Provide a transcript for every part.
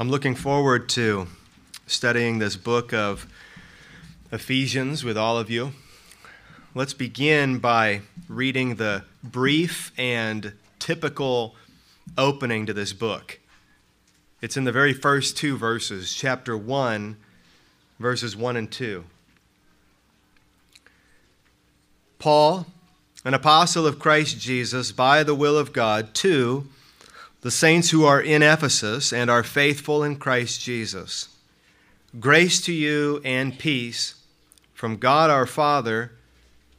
I'm looking forward to studying this book of Ephesians with all of you. Let's begin by reading the brief and typical opening to this book. It's in the very first two verses, chapter 1, verses 1 and 2. Paul, an apostle of Christ Jesus, by the will of God, to the saints who are in Ephesus and are faithful in Christ Jesus. Grace to you and peace from God our Father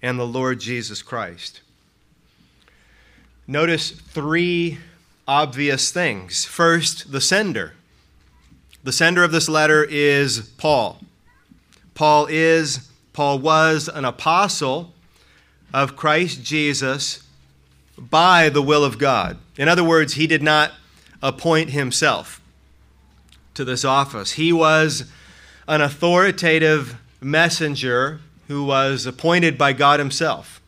and the Lord Jesus Christ. Notice three obvious things. First, the sender. The sender of this letter is Paul. Paul was an apostle of Christ Jesus by the will of God. In other words, he did not appoint himself to this office. He was an authoritative messenger who was appointed by God himself.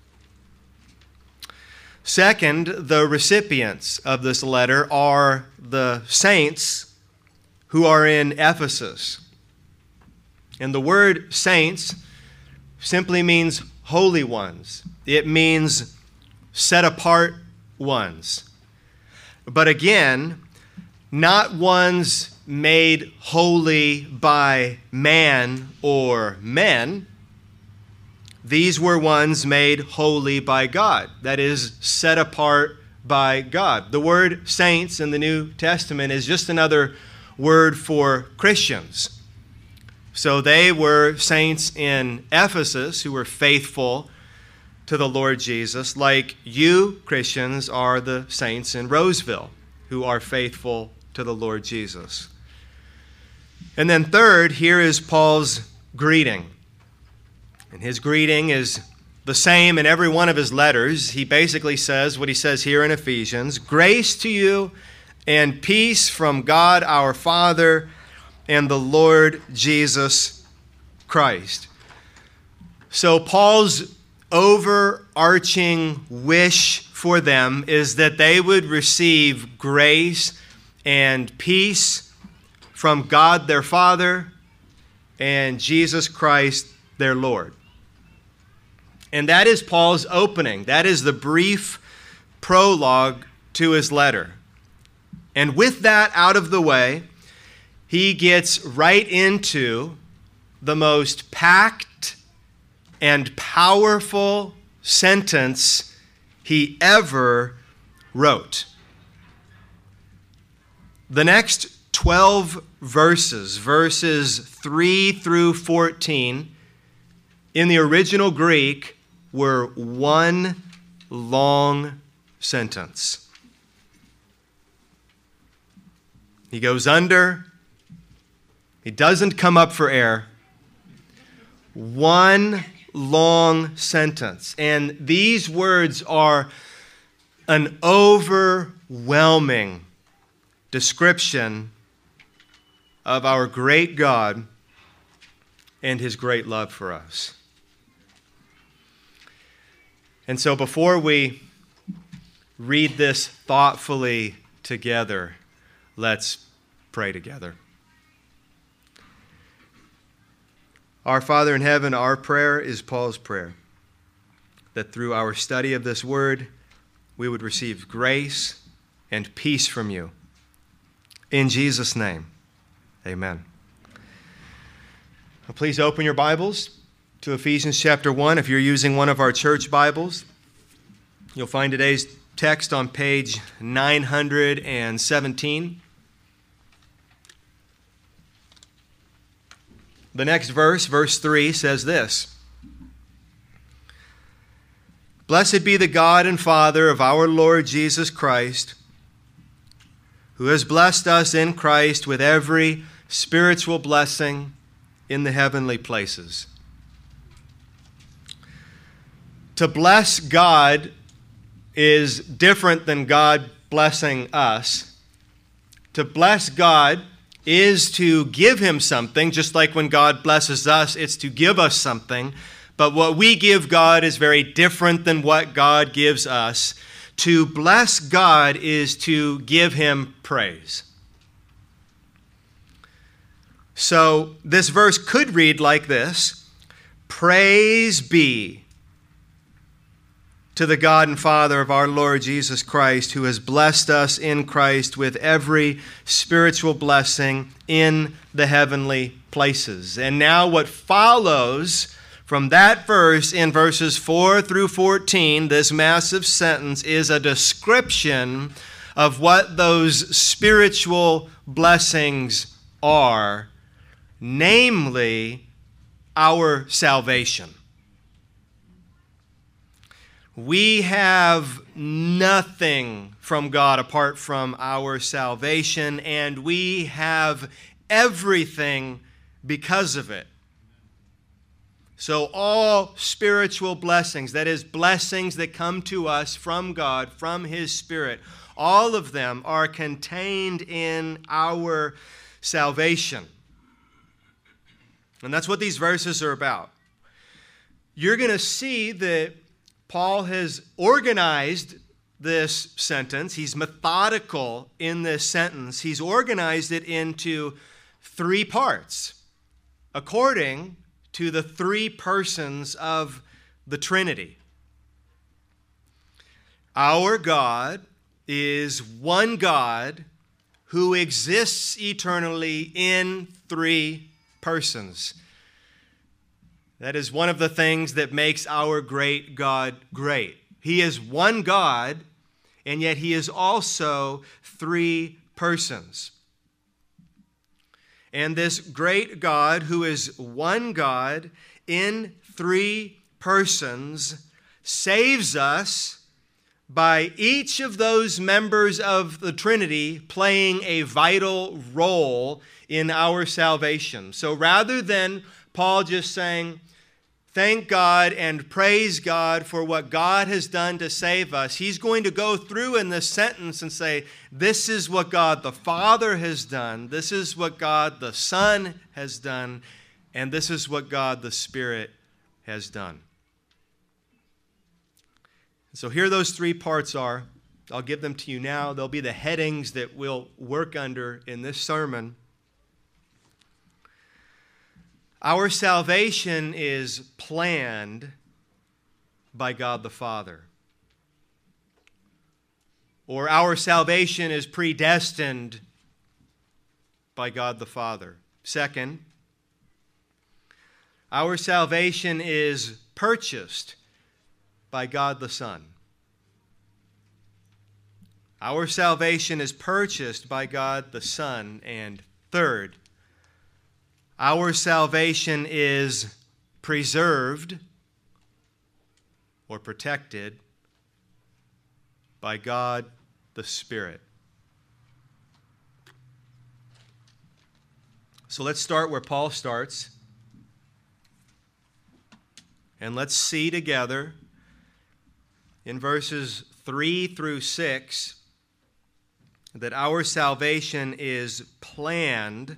Second, the recipients of this letter are the saints who are in Ephesus. And the word saints simply means holy ones. It means set apart ones. But again, not ones made holy by man or men. These were ones made holy by God, that is, set apart by God. The word saints in the New Testament is just another word for Christians. So they were saints in Ephesus who were faithful to the Lord Jesus, like you Christians are the saints in Roseville who are faithful to the Lord Jesus. And then third, here is Paul's greeting. And his greeting is the same in every one of his letters. He basically says what he says here in Ephesians, grace to you and peace from God our Father and the Lord Jesus Christ. So Paul's overarching wish for them is that they would receive grace and peace from God their Father and Jesus Christ their Lord. And that is Paul's opening. That is the brief prologue to his letter. And with that out of the way, he gets right into the most packed and powerful sentence he ever wrote. The next 12 verses, verses 3 through 14, in the original Greek, were one long sentence. He goes under. He doesn't come up for air. One long sentence. And these words are an overwhelming description of our great God and his great love for us. And so before we read this thoughtfully together, let's pray together. Our Father in heaven, our prayer is Paul's prayer, that through our study of this word, we would receive grace and peace from you. In Jesus' name, amen. Now, please open your Bibles to Ephesians chapter 1. If you're using one of our church Bibles, you'll find today's text on page 917. The next verse, verse 3, says this. Blessed be the God and Father of our Lord Jesus Christ, who has blessed us in Christ with every spiritual blessing in the heavenly places. To bless God is different than God blessing us. To bless God is to give him something, just like when God blesses us, it's to give us something. But what we give God is very different than what God gives us. To bless God is to give him praise. So this verse could read like this: Praise be to the God and Father of our Lord Jesus Christ, who has blessed us in Christ with every spiritual blessing in the heavenly places. And now what follows from that verse in verses 4 through 14, this massive sentence, is a description of what those spiritual blessings are, namely our salvation. We have nothing from God apart from our salvation, and we have everything because of it. So all spiritual blessings, that is, blessings that come to us from God, from his Spirit, all of them are contained in our salvation. And that's what these verses are about. You're going to see that Paul has organized this sentence. He's methodical in this sentence. He's organized it into three parts, according to the three persons of the Trinity. Our God is one God who exists eternally in three persons. That is one of the things that makes our great God great. He is one God, and yet he is also three persons. And this great God, who is one God in three persons, saves us by each of those members of the Trinity playing a vital role in our salvation. So rather than Paul just saying, thank God and praise God for what God has done to save us, he's going to go through in this sentence and say, this is what God the Father has done, this is what God the Son has done, and this is what God the Spirit has done. So here those three parts are. I'll give them to you now. They'll be the headings that we'll work under in this sermon. Our salvation is planned by God the Father. Or our salvation is predestined by God the Father. Second, our salvation is purchased by God the Son. Our salvation is purchased by God the Son. And third, our salvation is preserved or protected by God the Spirit. So let's start where Paul starts, and let's see together in verses 3 through 6 that our salvation is planned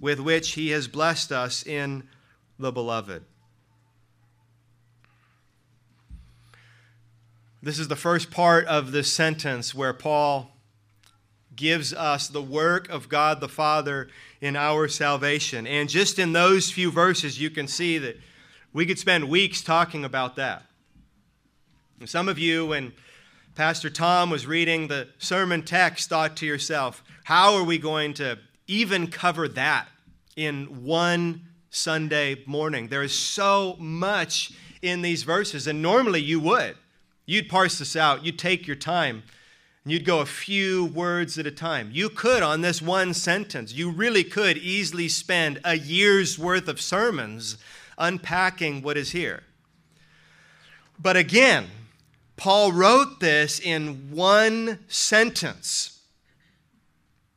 with which he has blessed us in the Beloved. This is the first part of this sentence where Paul gives us the work of God the Father in our salvation. And just in those few verses, you can see that we could spend weeks talking about that. And some of you, when Pastor Tom was reading the sermon text, thought to yourself, how are we going to even cover that in one Sunday morning? There is so much in these verses, and normally you would. You'd parse this out, you'd take your time, and you'd go a few words at a time. You could, on this one sentence, you really could easily spend a year's worth of sermons unpacking what is here. But again, Paul wrote this in one sentence.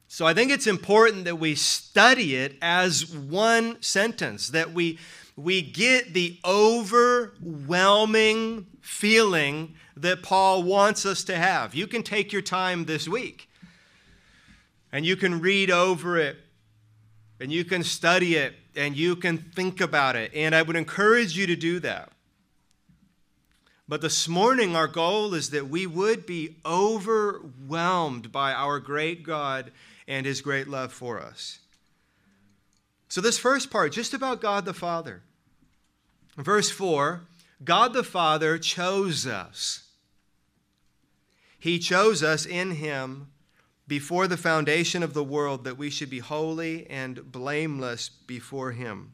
So I think it's important that we study it as one sentence, that we get the overwhelming feeling that Paul wants us to have. You can take your time this week, and you can read over it, and you can study it, and you can think about it. And I would encourage you to do that. But this morning, our goal is that we would be overwhelmed by our great God and his great love for us. So this first part, just about God the Father. Verse 4, God the Father chose us. He chose us in him before the foundation of the world, that we should be holy and blameless before him.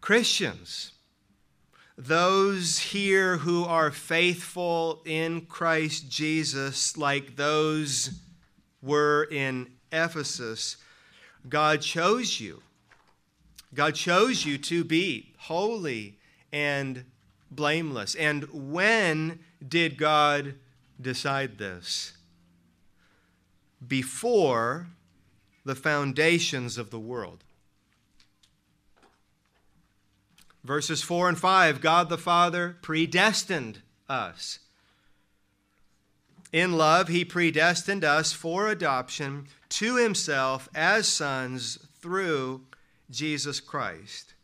Christians, those here who are faithful in Christ Jesus, like those were in Ephesus, God chose you. God chose you to be holy and blameless. And when did God decide this? Before the foundations of the world. Verses 4 and 5, God the Father predestined us. In love, he predestined us for adoption to himself as sons through Jesus Christ.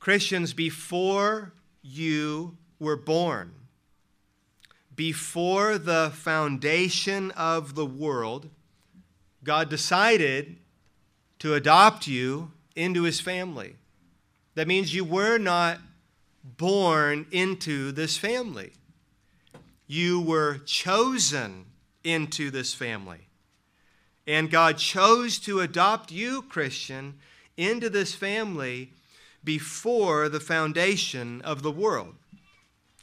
Christians, before you were born, before the foundation of the world, God decided to adopt you into his family. That means you were not born into this family. You were chosen into this family. And God chose to adopt you, Christian, into this family before the foundation of the world.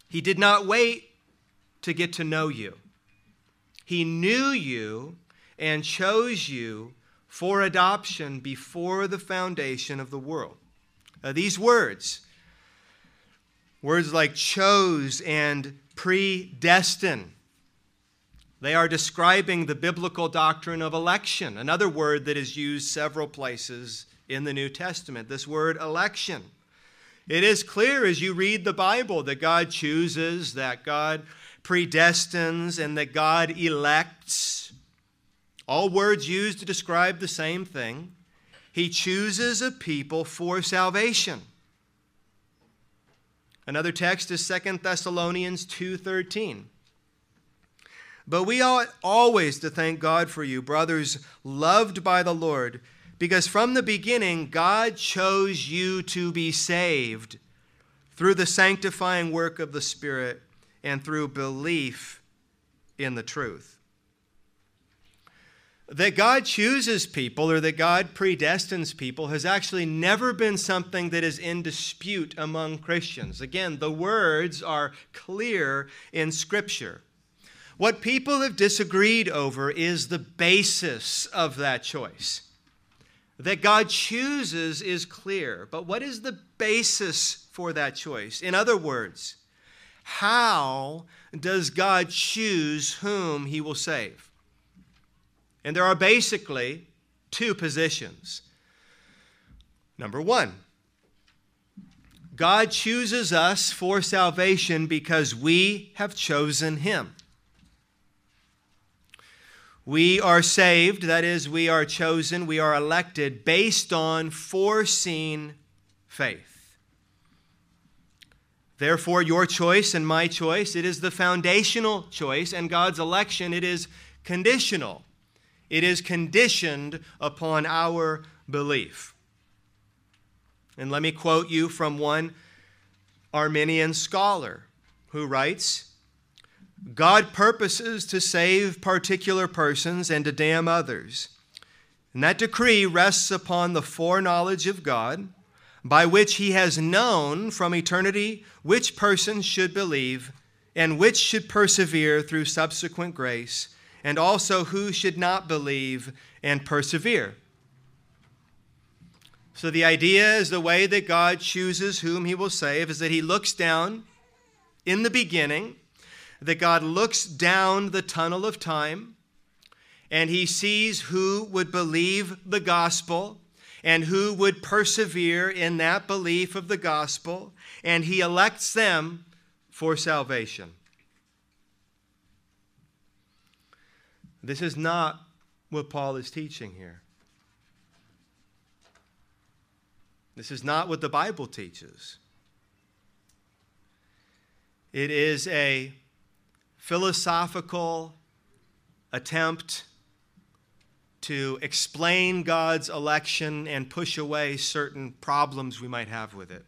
He did not wait to get to know you. He knew you and chose you for adoption before the foundation of the world. These words like chose and predestine, they are describing the biblical doctrine of election, another word that is used several places in the New Testament, this word election. It is clear as you read the Bible that God chooses, that God predestines, and that God elects. All words used to describe the same thing. He chooses a people for salvation. Another text is 2 Thessalonians 2:13. But we ought always to thank God for you, brothers, loved by the Lord, because from the beginning God chose you to be saved through the sanctifying work of the Spirit and through belief in the truth. That God chooses people, or that God predestines people, has actually never been something that is in dispute among Christians. Again, the words are clear in Scripture. What people have disagreed over is the basis of that choice. That God chooses is clear, but what is the basis for that choice? In other words, how does God choose whom he will save? And there are basically two positions. Number one, God chooses us for salvation because we have chosen him. We are saved, that is, we are chosen, we are elected based on foreseen faith. Therefore, your choice and my choice, it is the foundational choice, and God's election, it is conditional. It is conditioned upon our belief. And let me quote you from one Arminian scholar who writes, God purposes to save particular persons and to damn others. And that decree rests upon the foreknowledge of God, by which he has known from eternity which persons should believe and which should persevere through subsequent grace, and also who should not believe and persevere. So the idea is the way that God chooses whom he will save is that he looks down in the beginning, that God looks down the tunnel of time, and he sees who would believe the gospel and who would persevere in that belief of the gospel, and he elects them for salvation. This is not what Paul is teaching here. This is not what the Bible teaches. It is a philosophical attempt to explain God's election and push away certain problems we might have with it.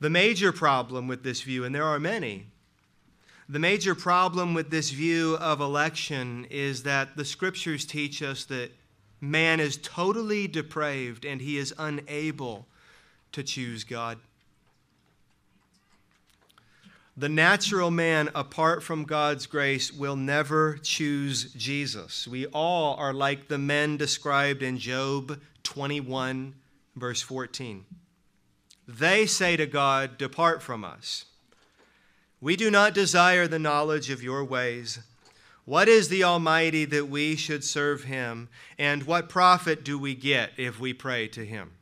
The major problem with this view, and there are many, the major problem with this view of election is that the scriptures teach us that man is totally depraved and he is unable to choose God. The natural man, apart from God's grace, will never choose Jesus. We all are like the men described in Job 21, verse 14. They say to God, "Depart from us. We do not desire the knowledge of your ways. What is the Almighty that we should serve him? And what profit do we get if we pray to him?"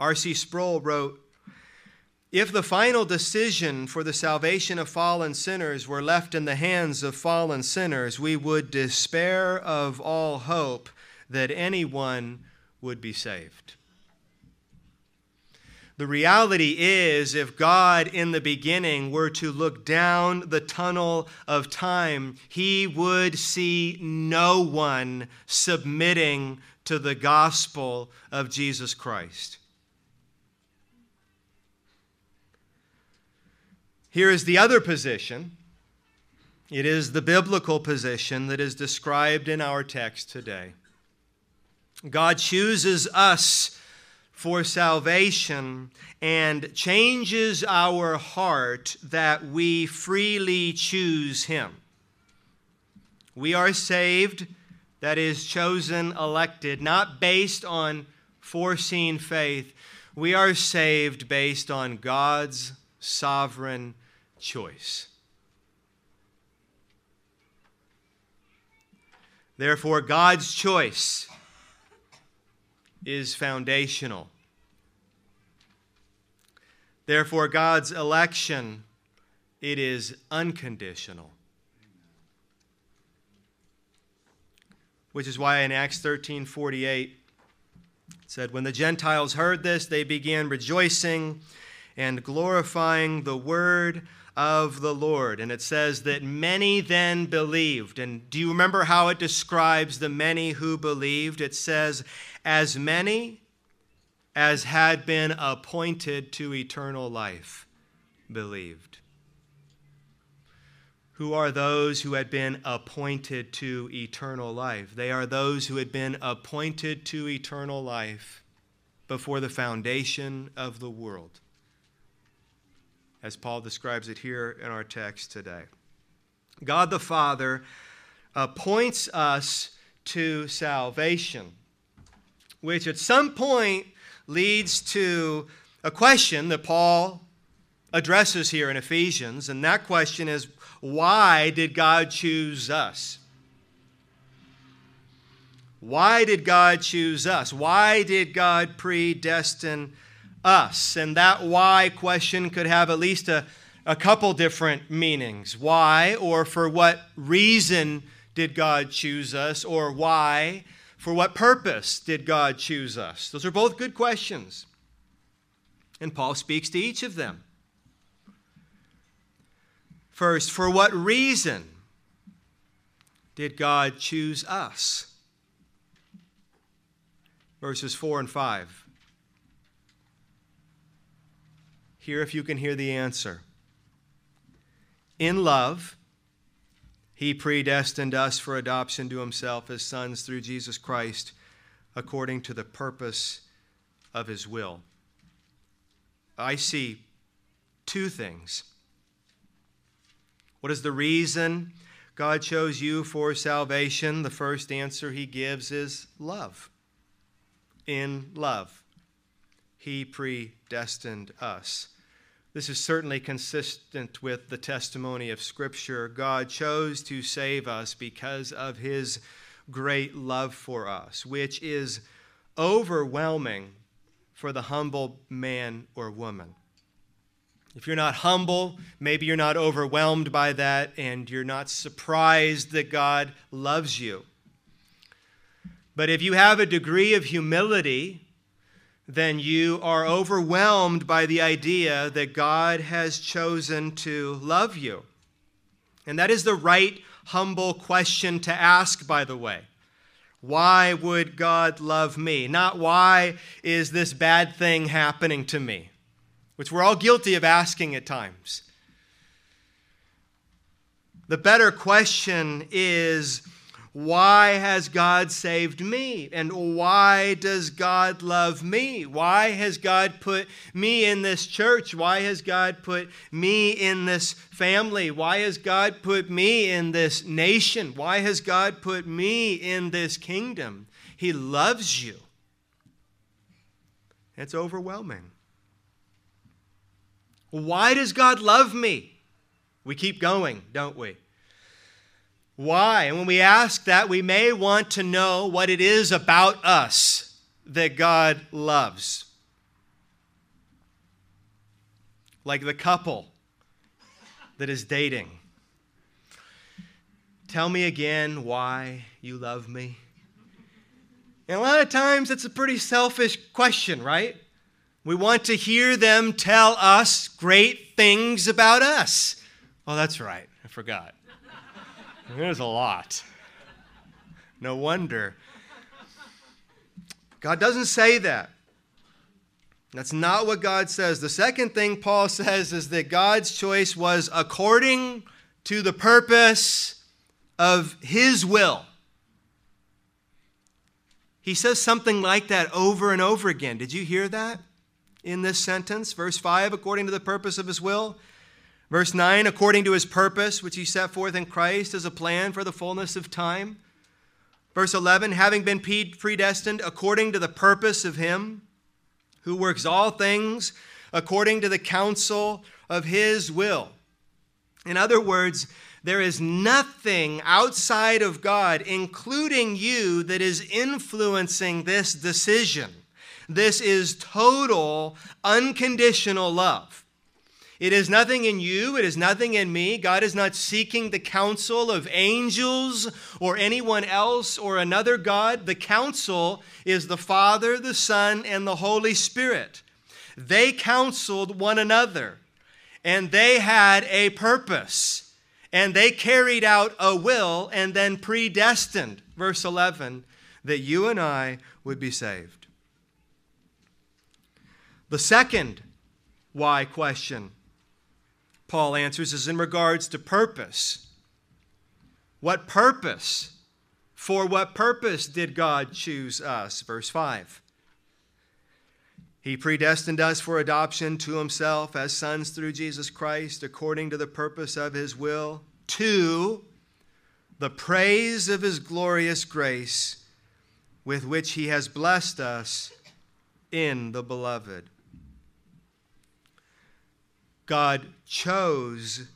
R.C. Sproul wrote, "If the final decision for the salvation of fallen sinners were left in the hands of fallen sinners, we would despair of all hope that anyone would be saved." The reality is, if God in the beginning were to look down the tunnel of time, he would see no one submitting to the gospel of Jesus Christ. Here is the other position. It is the biblical position that is described in our text today. God chooses us for salvation and changes our heart that we freely choose him. We are saved, that is, chosen, elected, not based on foreseen faith. We are saved based on God's sovereign choice. Therefore, God's choice is foundational. Therefore, God's election, it is unconditional. Which is why in Acts 13:48 it said, "When the Gentiles heard this, they began rejoicing and glorifying the word of the Lord." And it says that many then believed. And do you remember how it describes the many who believed? It says, "As many as had been appointed to eternal life believed." Who are those who had been appointed to eternal life? They are those who had been appointed to eternal life before the foundation of the world, as Paul describes it here in our text today. God the Father appoints us to salvation, which at some point leads to a question that Paul addresses here in Ephesians, and that question is, why did God choose us? Why did God choose us? Why did God predestine us? And that why question could have at least a couple different meanings. Why, or for what reason did God choose us? Or why, for what purpose did God choose us? Those are both good questions. And Paul speaks to each of them. First, for what reason did God choose us? Verses 4 and 5. Here, if you can hear the answer. "In love, he predestined us for adoption to himself as sons through Jesus Christ, according to the purpose of his will." I see two things. What is the reason God chose you for salvation, the first answer he gives is love. In love, he predestined us. This is certainly consistent with the testimony of Scripture. God chose to save us because of his great love for us, which is overwhelming for the humble man or woman. If you're not humble, maybe you're not overwhelmed by that, and you're not surprised that God loves you. But if you have a degree of humility, then you are overwhelmed by the idea that God has chosen to love you. And that is the right, humble question to ask, by the way. Why would God love me? Not why is this bad thing happening to me, which we're all guilty of asking at times. The better question is, why has God saved me? And why does God love me? Why has God put me in this church? Why has God put me in this family? Why has God put me in this nation? Why has God put me in this kingdom? He loves you. It's overwhelming. Why does God love me? We keep going, don't we? Why? And when we ask that, we may want to know what it is about us that God loves. Like the couple that is dating. Tell me again why you love me. And a lot of times it's a pretty selfish question, right? We want to hear them tell us great things about us. Oh, that's right. I forgot. There's a lot. No wonder. God doesn't say that. That's not what God says. The second thing Paul says is that God's choice was according to the purpose of his will. He says something like that over and over again. Did you hear that in this sentence? Verse 5, according to the purpose of his will. Verse 9, according to his purpose, which he set forth in Christ as a plan for the fullness of time. Verse 11, having been predestined according to the purpose of him who works all things according to the counsel of his will. In other words, there is nothing outside of God, including you, that is influencing this decision. This is total, unconditional love. It is nothing in you. It is nothing in me. God is not seeking the counsel of angels or anyone else or another God. The counsel is the Father, the Son, and the Holy Spirit. They counseled one another, and they had a purpose, and they carried out a will and then predestined, verse 11, that you and I would be saved. The second why question Paul answers is in regards to purpose. What purpose? For what purpose did God choose us? Verse 5. He predestined us for adoption to himself as sons through Jesus Christ, according to the purpose of his will, to the praise of his glorious grace, with which he has blessed us in the beloved. God chose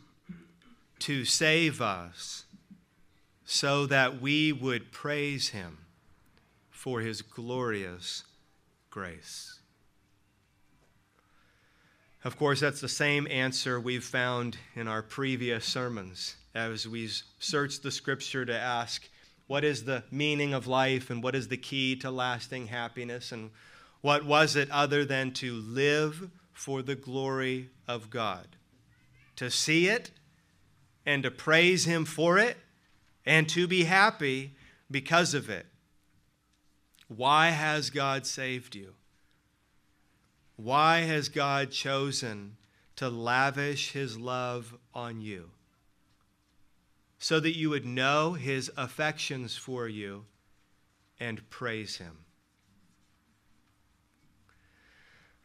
to save us so that we would praise him for his glorious grace. Of course, that's the same answer we've found in our previous sermons as we search the Scripture to ask, what is the meaning of life and what is the key to lasting happiness, and what was it other than to live for the glory of God, to see it and to praise him for it and to be happy because of it. Why has God saved you? Why has God chosen to lavish his love on you? So that you would know his affections for you and praise him.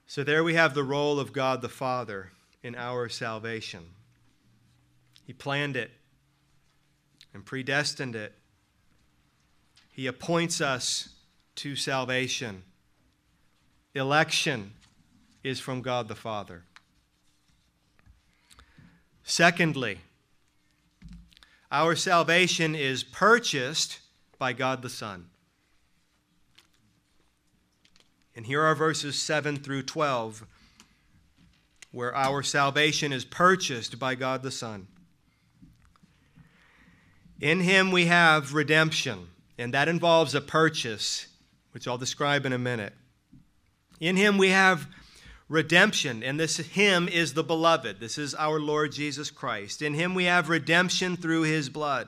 So there we have the role of God the Father in our salvation. He planned it. and predestined it. He appoints us to salvation. Election is from God the Father. Secondly, our salvation is purchased by God the Son. And here are verses 7 through 12, where our salvation is purchased by God the Son. In him we have redemption, and that involves a purchase, which I'll describe in a minute. In him we have redemption, and this him is the beloved. This is our Lord Jesus Christ. In him we have redemption through his blood,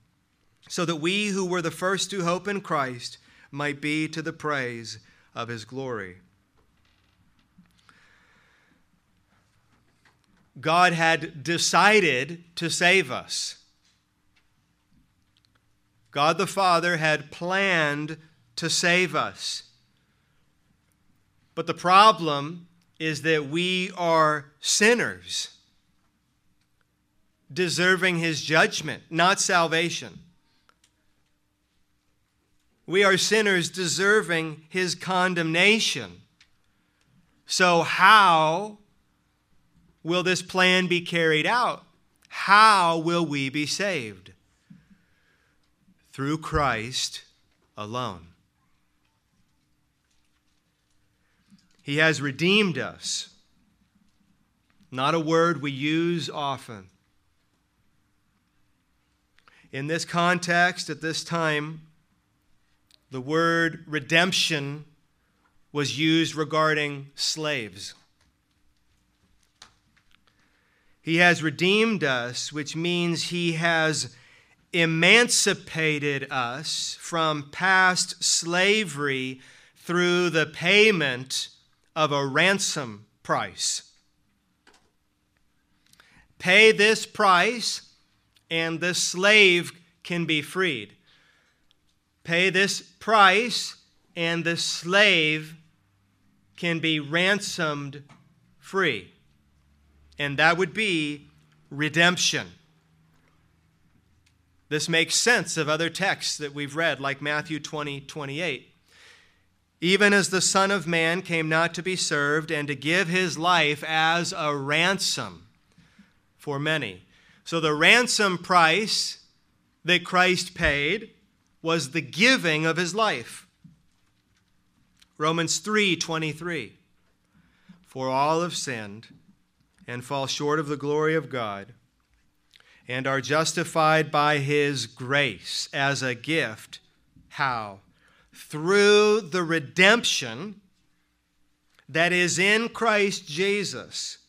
so that we who were the first to hope in Christ might be to the praise of his glory. God had decided to save us. God the Father had planned to save us. But the problem is that we are sinners, deserving his judgment, not salvation. We are sinners deserving his condemnation. So how will this plan be carried out? How will we be saved? Through Christ alone. He has redeemed us. Not a word we use often. In this context, at this time, the word redemption was used regarding slaves. He has redeemed us, which means he has emancipated us from past slavery through the payment of a ransom price. Pay this price, and the slave can be freed. Pay this price, and the slave can be ransomed free. And that would be redemption. This makes sense of other texts that we've read, like Matthew 20:28. Even as the Son of Man came not to be served and to give his life as a ransom for many. So the ransom price that Christ paid was the giving of his life. Romans 3:23. For all have sinned and fall short of the glory of God and are justified by his grace as a gift. How? Through the redemption that is in Christ Jesus,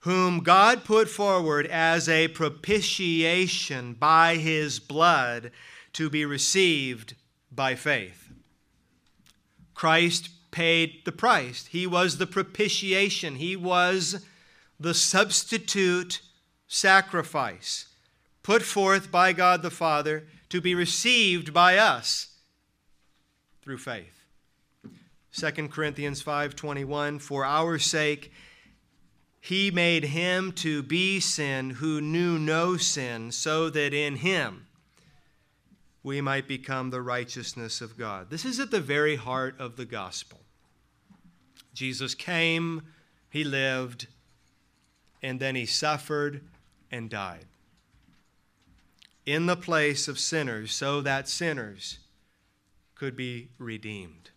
whom God put forward as a propitiation by his blood to be received by faith. Christ paid the price. He was the propitiation. He was the substitute sacrifice put forth by God the Father to be received by us through faith. 2 Corinthians 5:21, for our sake he made him to be sin who knew no sin, so that in him we might become the righteousness of God. This is at the very heart of the gospel. Jesus came, he lived, and then he suffered and died in the place of sinners, so that sinners could be redeemed,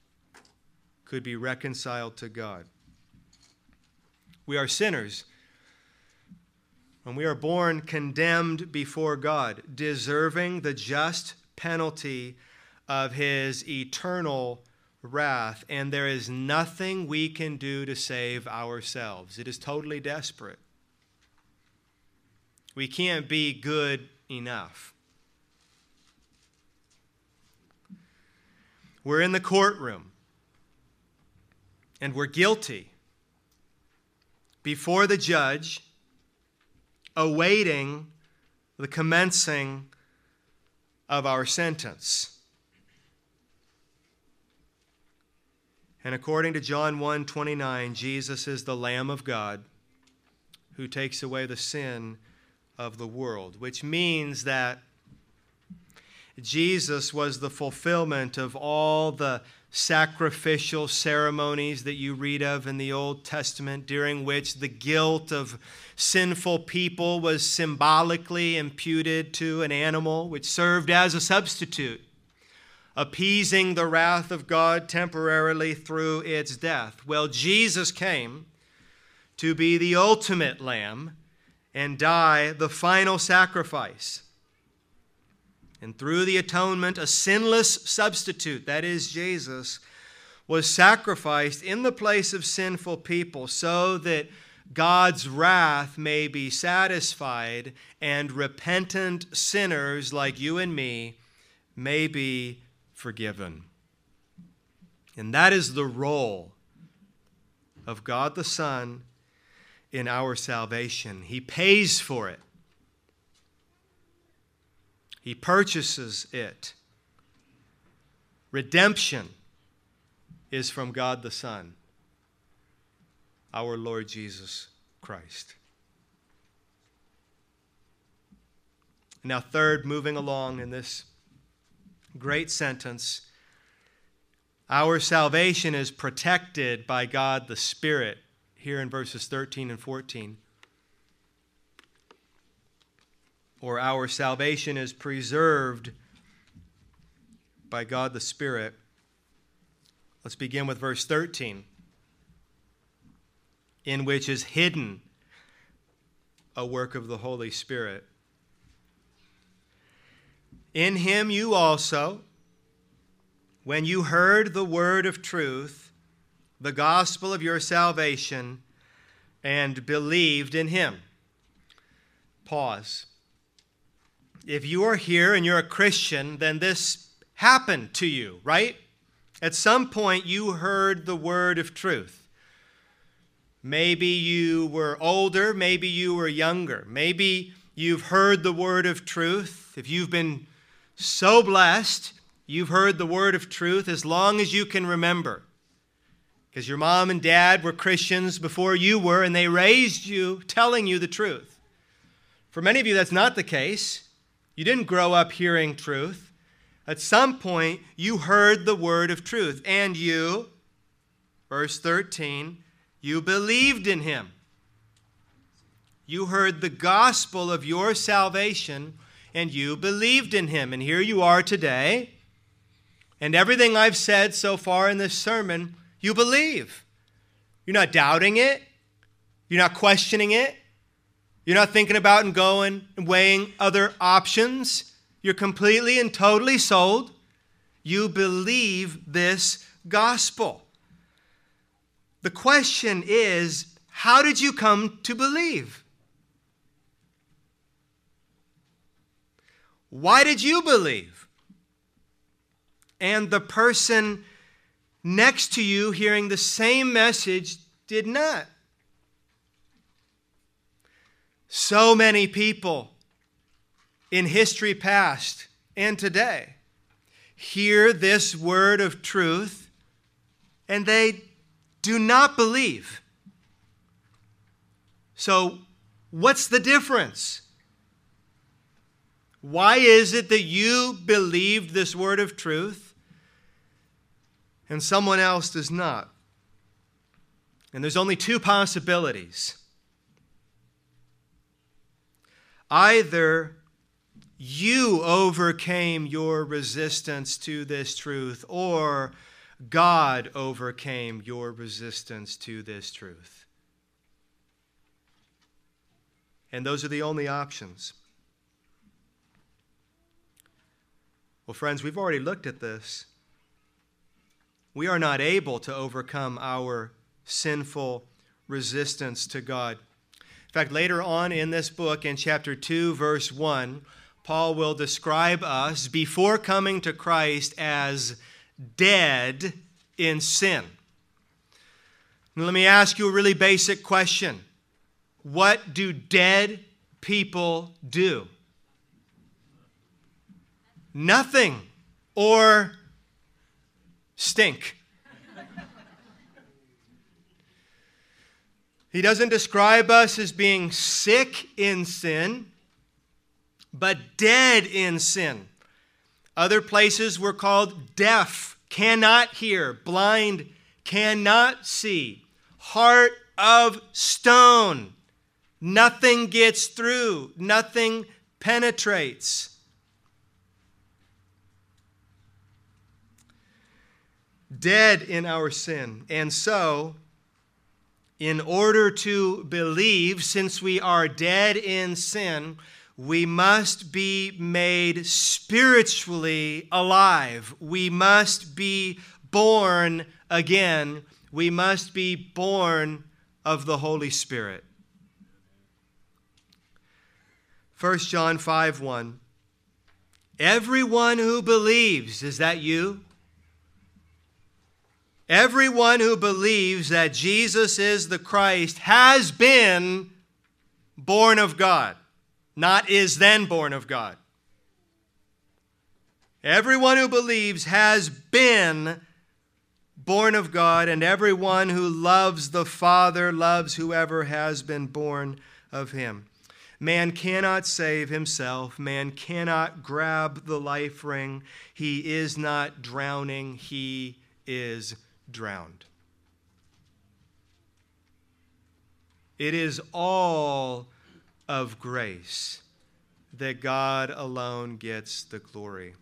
could be reconciled to God. We are sinners, and we are born condemned before God, deserving the just penalty of his eternal wrath, and there is nothing we can do to save ourselves. It is totally desperate. We can't be good enough. We're in the courtroom, and we're guilty before the judge, awaiting the commencing of our sentence. And according to John 1:29, Jesus is the Lamb of God who takes away the sin of the world, which means that Jesus was the fulfillment of all the sacrificial ceremonies that you read of in the Old Testament, during which the guilt of sinful people was symbolically imputed to an animal, which served as a substitute, appeasing the wrath of God temporarily through its death. Well, Jesus came to be the ultimate lamb and die the final sacrifice. And through the atonement, a sinless substitute, that is Jesus, was sacrificed in the place of sinful people so that God's wrath may be satisfied and repentant sinners like you and me may be forgiven. And that is the role of God the Son in our salvation. He pays for it. He purchases it. Redemption is from God the Son, our Lord Jesus Christ. Now, third, moving along in this great sentence, our salvation is protected by God the Spirit, here in verses 13 and 14. Or our salvation is preserved by God the Spirit. Let's begin with verse 13, in which is hidden a work of the Holy Spirit. In him you also, when you heard the word of truth, the gospel of your salvation, and believed in him. Pause. If you are here and you're a Christian, then this happened to you, right? At some point, you heard the word of truth. Maybe you were older. Maybe you were younger. Maybe you've heard the word of truth. If you've been so blessed, you've heard the word of truth as long as you can remember, because your mom and dad were Christians before you were, and they raised you telling you the truth. For many of you, that's not the case. You didn't grow up hearing truth. At some point, you heard the word of truth, and you, verse 13, you believed in him. You heard the gospel of your salvation, and you believed in him. And here you are today, and everything I've said so far in this sermon, you believe. You're not doubting it. You're not questioning it. You're not thinking about and going and weighing other options. You're completely and totally sold. You believe this gospel. The question is, how did you come to believe? Why did you believe? And the person next to you hearing the same message did not. So many people in history past and today hear this word of truth and they do not believe. So what's the difference? Why is it that you believed this word of truth and someone else does not? And there's only two possibilities. Either you overcame your resistance to this truth, or God overcame your resistance to this truth. And those are the only options. Well, friends, we've already looked at this. We are not able to overcome our sinful resistance to God. In fact, later on in this book, in chapter 2, verse 1, Paul will describe us before coming to Christ as dead in sin. Now, let me ask you a really basic question. What do dead people do? Nothing, or stink. He doesn't describe us as being sick in sin, but dead in sin. Other places we're called deaf, cannot hear, blind, cannot see, heart of stone. Nothing gets through, nothing penetrates. Dead in our sin. And so, in order to believe, since we are dead in sin, we must be made spiritually alive. We must be born again. We must be born of the Holy Spirit. 1 John 5:1. Everyone who believes, is that you? Everyone who believes that Jesus is the Christ has been born of God, not is then born of God. Everyone who believes has been born of God, and everyone who loves the Father loves whoever has been born of him. Man cannot save himself. Man cannot grab the life ring. He is not drowning. He is drowned. It is all of grace that God alone gets the glory.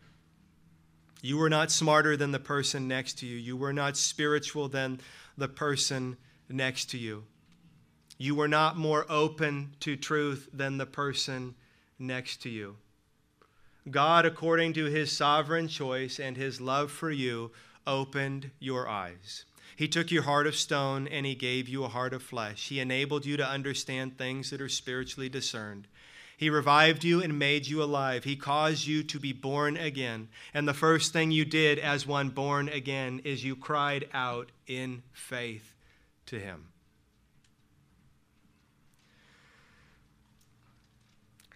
You were not smarter than the person next to you. You were not spiritual than the person next to you. You were not more open to truth than the person next to you. God, according to his sovereign choice and his love for you, opened your eyes. He took your heart of stone and he gave you a heart of flesh. He enabled you to understand things that are spiritually discerned. He revived you and made you alive. He caused you to be born again. And the first thing you did as one born again is you cried out in faith to him.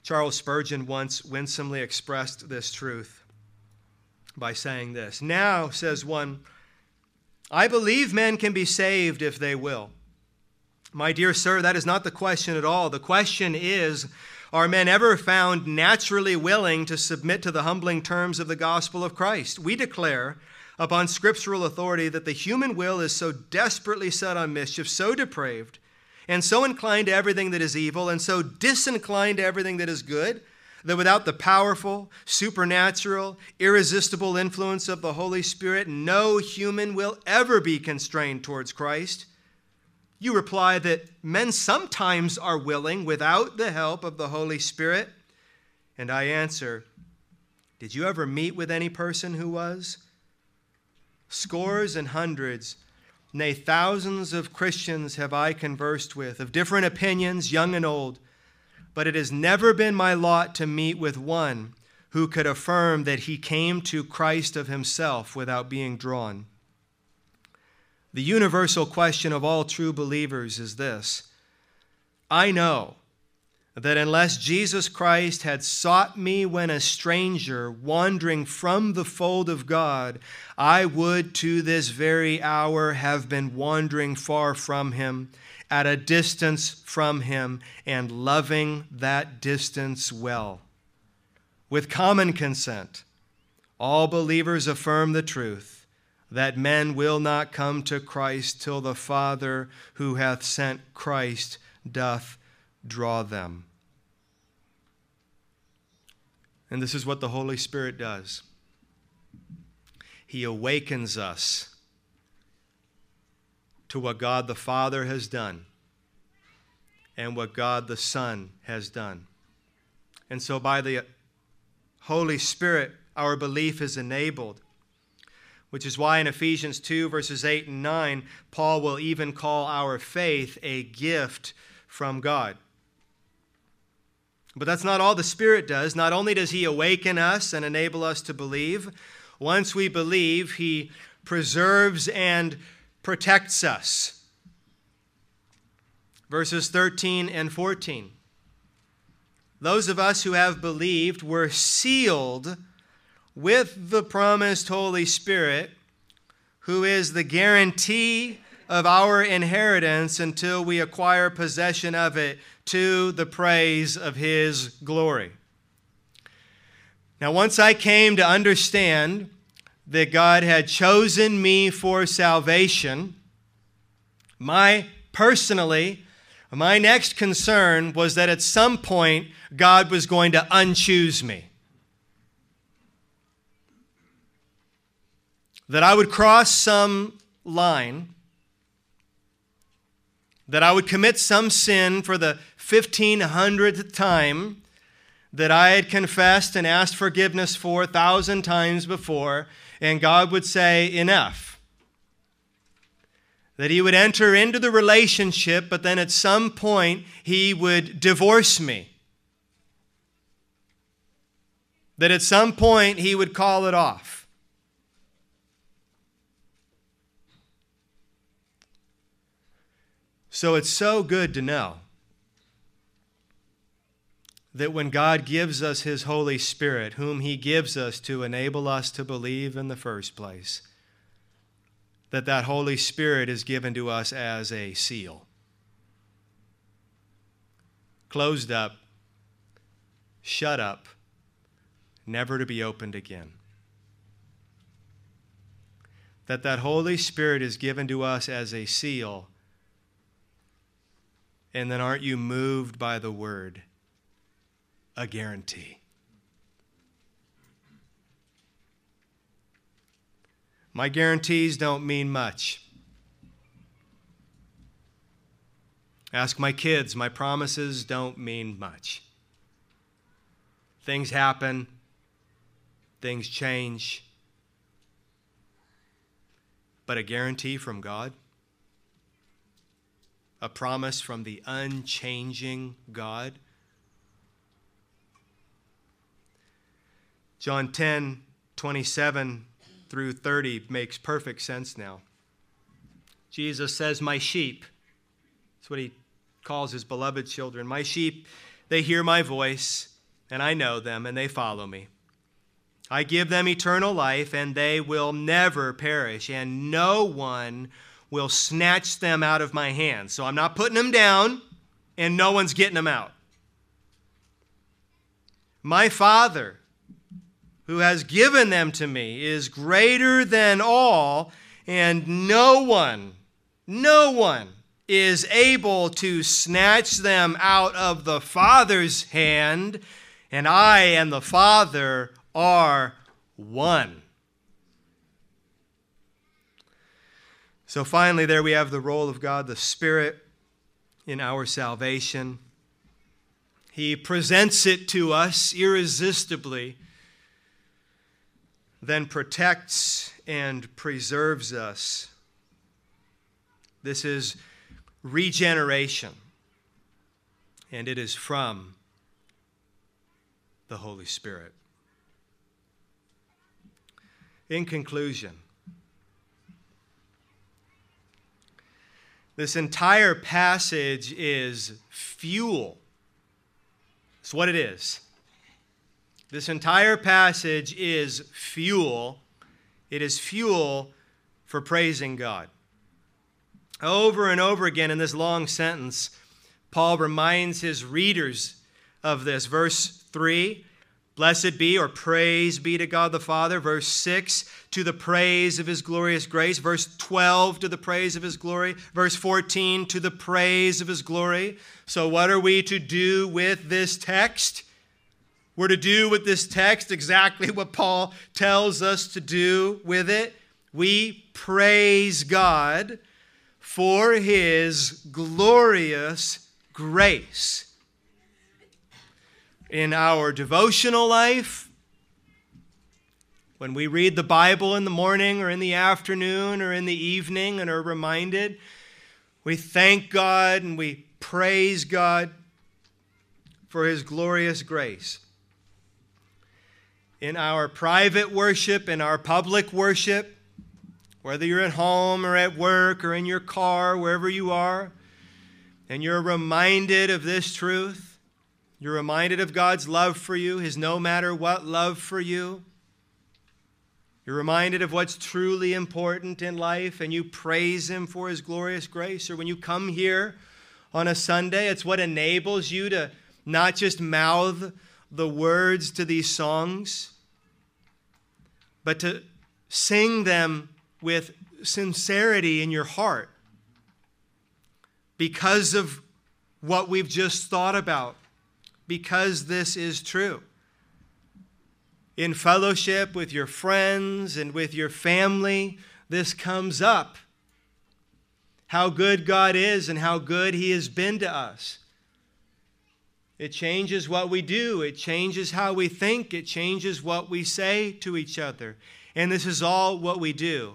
Charles Spurgeon once winsomely expressed this truth by saying this. Now, says one, I believe men can be saved if they will. My dear sir, that is not the question at all. The question is, are men ever found naturally willing to submit to the humbling terms of the gospel of Christ? We declare upon scriptural authority that the human will is so desperately set on mischief, so depraved, and so inclined to everything that is evil, and so disinclined to everything that is good, that without the powerful, supernatural, irresistible influence of the Holy Spirit, no human will ever be constrained towards Christ. You reply that men sometimes are willing without the help of the Holy Spirit. And I answer, did you ever meet with any person who was? Scores and hundreds, nay, thousands of Christians have I conversed with, of different opinions, young and old. But it has never been my lot to meet with one who could affirm that he came to Christ of himself without being drawn. The universal question of all true believers is this. I know that unless Jesus Christ had sought me when a stranger wandering from the fold of God, I would to this very hour have been wandering far from him, at a distance from him, and loving that distance well. With common consent, all believers affirm the truth that men will not come to Christ till the Father who hath sent Christ doth draw them. And this is what the Holy Spirit does. He awakens us to what God the Father has done and what God the Son has done. And so by the Holy Spirit, our belief is enabled, which is why in Ephesians 2, verses 8 and 9, Paul will even call our faith a gift from God. But that's not all the Spirit does. Not only does he awaken us and enable us to believe, Once we believe, he preserves and protects us. Verses 13 and 14. Those of us who have believed were sealed with the promised Holy Spirit, who is the guarantee of our inheritance until we acquire possession of it to the praise of his glory. Now, once I came to understand that God had chosen me for salvation, my next concern was that at some point, God was going to unchoose me. That I would cross some line, that I would commit some sin for the 1,500th time that I had confessed and asked forgiveness for 1,000 times before, and God would say, enough. That he would enter into the relationship, but then at some point, he would divorce me. That at some point, he would call it off. So it's so good to know that when God gives us his Holy Spirit, whom he gives us to enable us to believe in the first place, that Holy Spirit is given to us as a seal. Closed up, shut up, never to be opened again. That Holy Spirit is given to us as a seal. And then aren't you moved by the word? A guarantee. My guarantees don't mean much. Ask my kids, my promises don't mean much. Things happen, things change. But a guarantee from God? A promise from the unchanging God. John 10:27 through 30 makes perfect sense now. Jesus says, my sheep, that's what he calls his beloved children. My sheep, they hear my voice, and I know them, and they follow me. I give them eternal life, and they will never perish, and no one will snatch them out of my hands. So I'm not putting them down, and no one's getting them out. My Father, who has given them to me, is greater than all, and no one is able to snatch them out of the Father's hand, and I and the Father are one. So finally, there we have the role of God, the Spirit, in our salvation. He presents it to us irresistibly, then protects and preserves us. This is regeneration, and it is from the Holy Spirit. In conclusion, this entire passage is fuel. That's what it is. This entire passage is fuel. It is fuel for praising God. Over and over again in this long sentence, Paul reminds his readers of this. Verse 3, blessed be or praise be to God the Father. Verse 6, to the praise of his glorious grace. Verse 12, to the praise of his glory. Verse 14, to the praise of his glory. So what are we to do with this text? We're to do with this text exactly what Paul tells us to do with it. We praise God for his glorious grace. In our devotional life, when we read the Bible in the morning or in the afternoon or in the evening and are reminded, we thank God and we praise God for his glorious grace. in our private worship, in our public worship, whether you're at home or at work or in your car, wherever you are, and you're reminded of this truth, you're reminded of God's love for you, his no matter what love for you, you're reminded of what's truly important in life, and you praise him for his glorious grace. Or when you come here on a Sunday, it's what enables you to not just mouth the words to these songs, but to sing them with sincerity in your heart because of what we've just thought about, because this is true. In fellowship with your friends and with your family, this comes up. How good God is and how good he has been to us. It changes what we do. It changes how we think. It changes what we say to each other. And this is all what we do.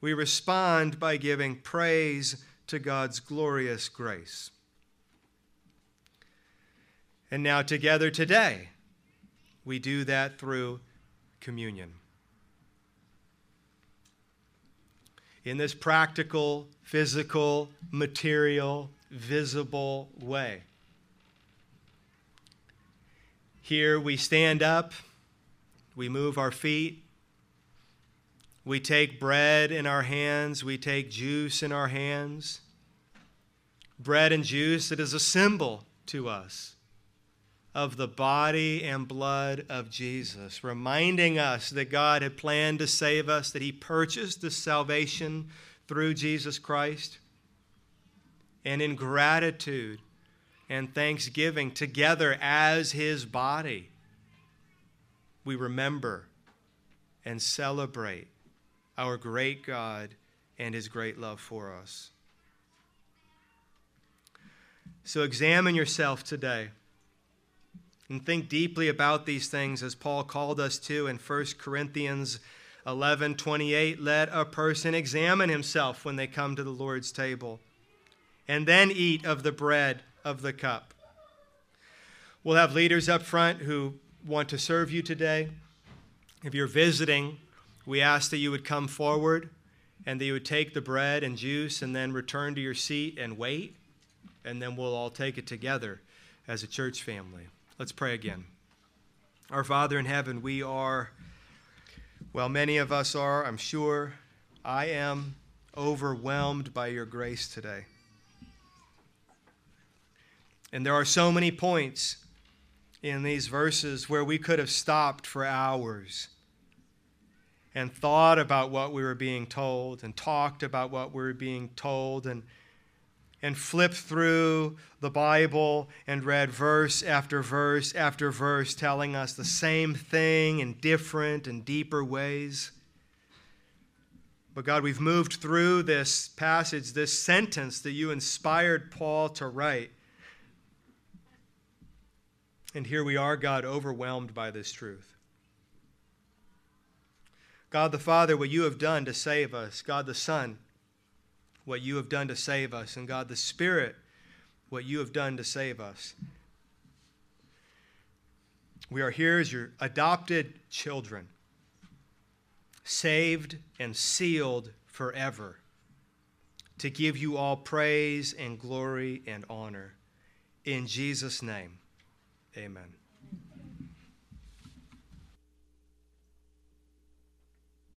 We respond by giving praise to God's glorious grace. And now together today, we do that through communion. In this practical, physical, material, visible way. Here we stand up, we move our feet, we take bread in our hands, we take juice in our hands. Bread and juice, it is a symbol to us of the body and blood of Jesus, reminding us that God had planned to save us, that he purchased this salvation through Jesus Christ. And in gratitude and thanksgiving, together as his body, we remember and celebrate our great God and his great love for us. So examine yourself today. And think deeply about these things as Paul called us to in 1 Corinthians 11:28. Let a person examine himself when they come to the Lord's table, and then eat of the bread of the cup. We'll have leaders up front who want to serve you today. If you're visiting, we ask that you would come forward and that you would take the bread and juice and then return to your seat and wait, and then we'll all take it together as a church family. Let's pray again. Our Father in heaven, we are, well, many of us are, I'm sure, I am overwhelmed by your grace today. And there are so many points in these verses where we could have stopped for hours and thought about what we were being told and talked about what we were being told and flipped through the Bible and read verse after verse after verse telling us the same thing in different and deeper ways. But God, we've moved through this passage, this sentence that you inspired Paul to write. And here we are, God, overwhelmed by this truth. God the Father, what you have done to save us. God the Son, what you have done to save us, and God the Spirit, what you have done to save us. We are here as your adopted children, saved and sealed forever, to give you all praise and glory and honor. In Jesus' name, amen.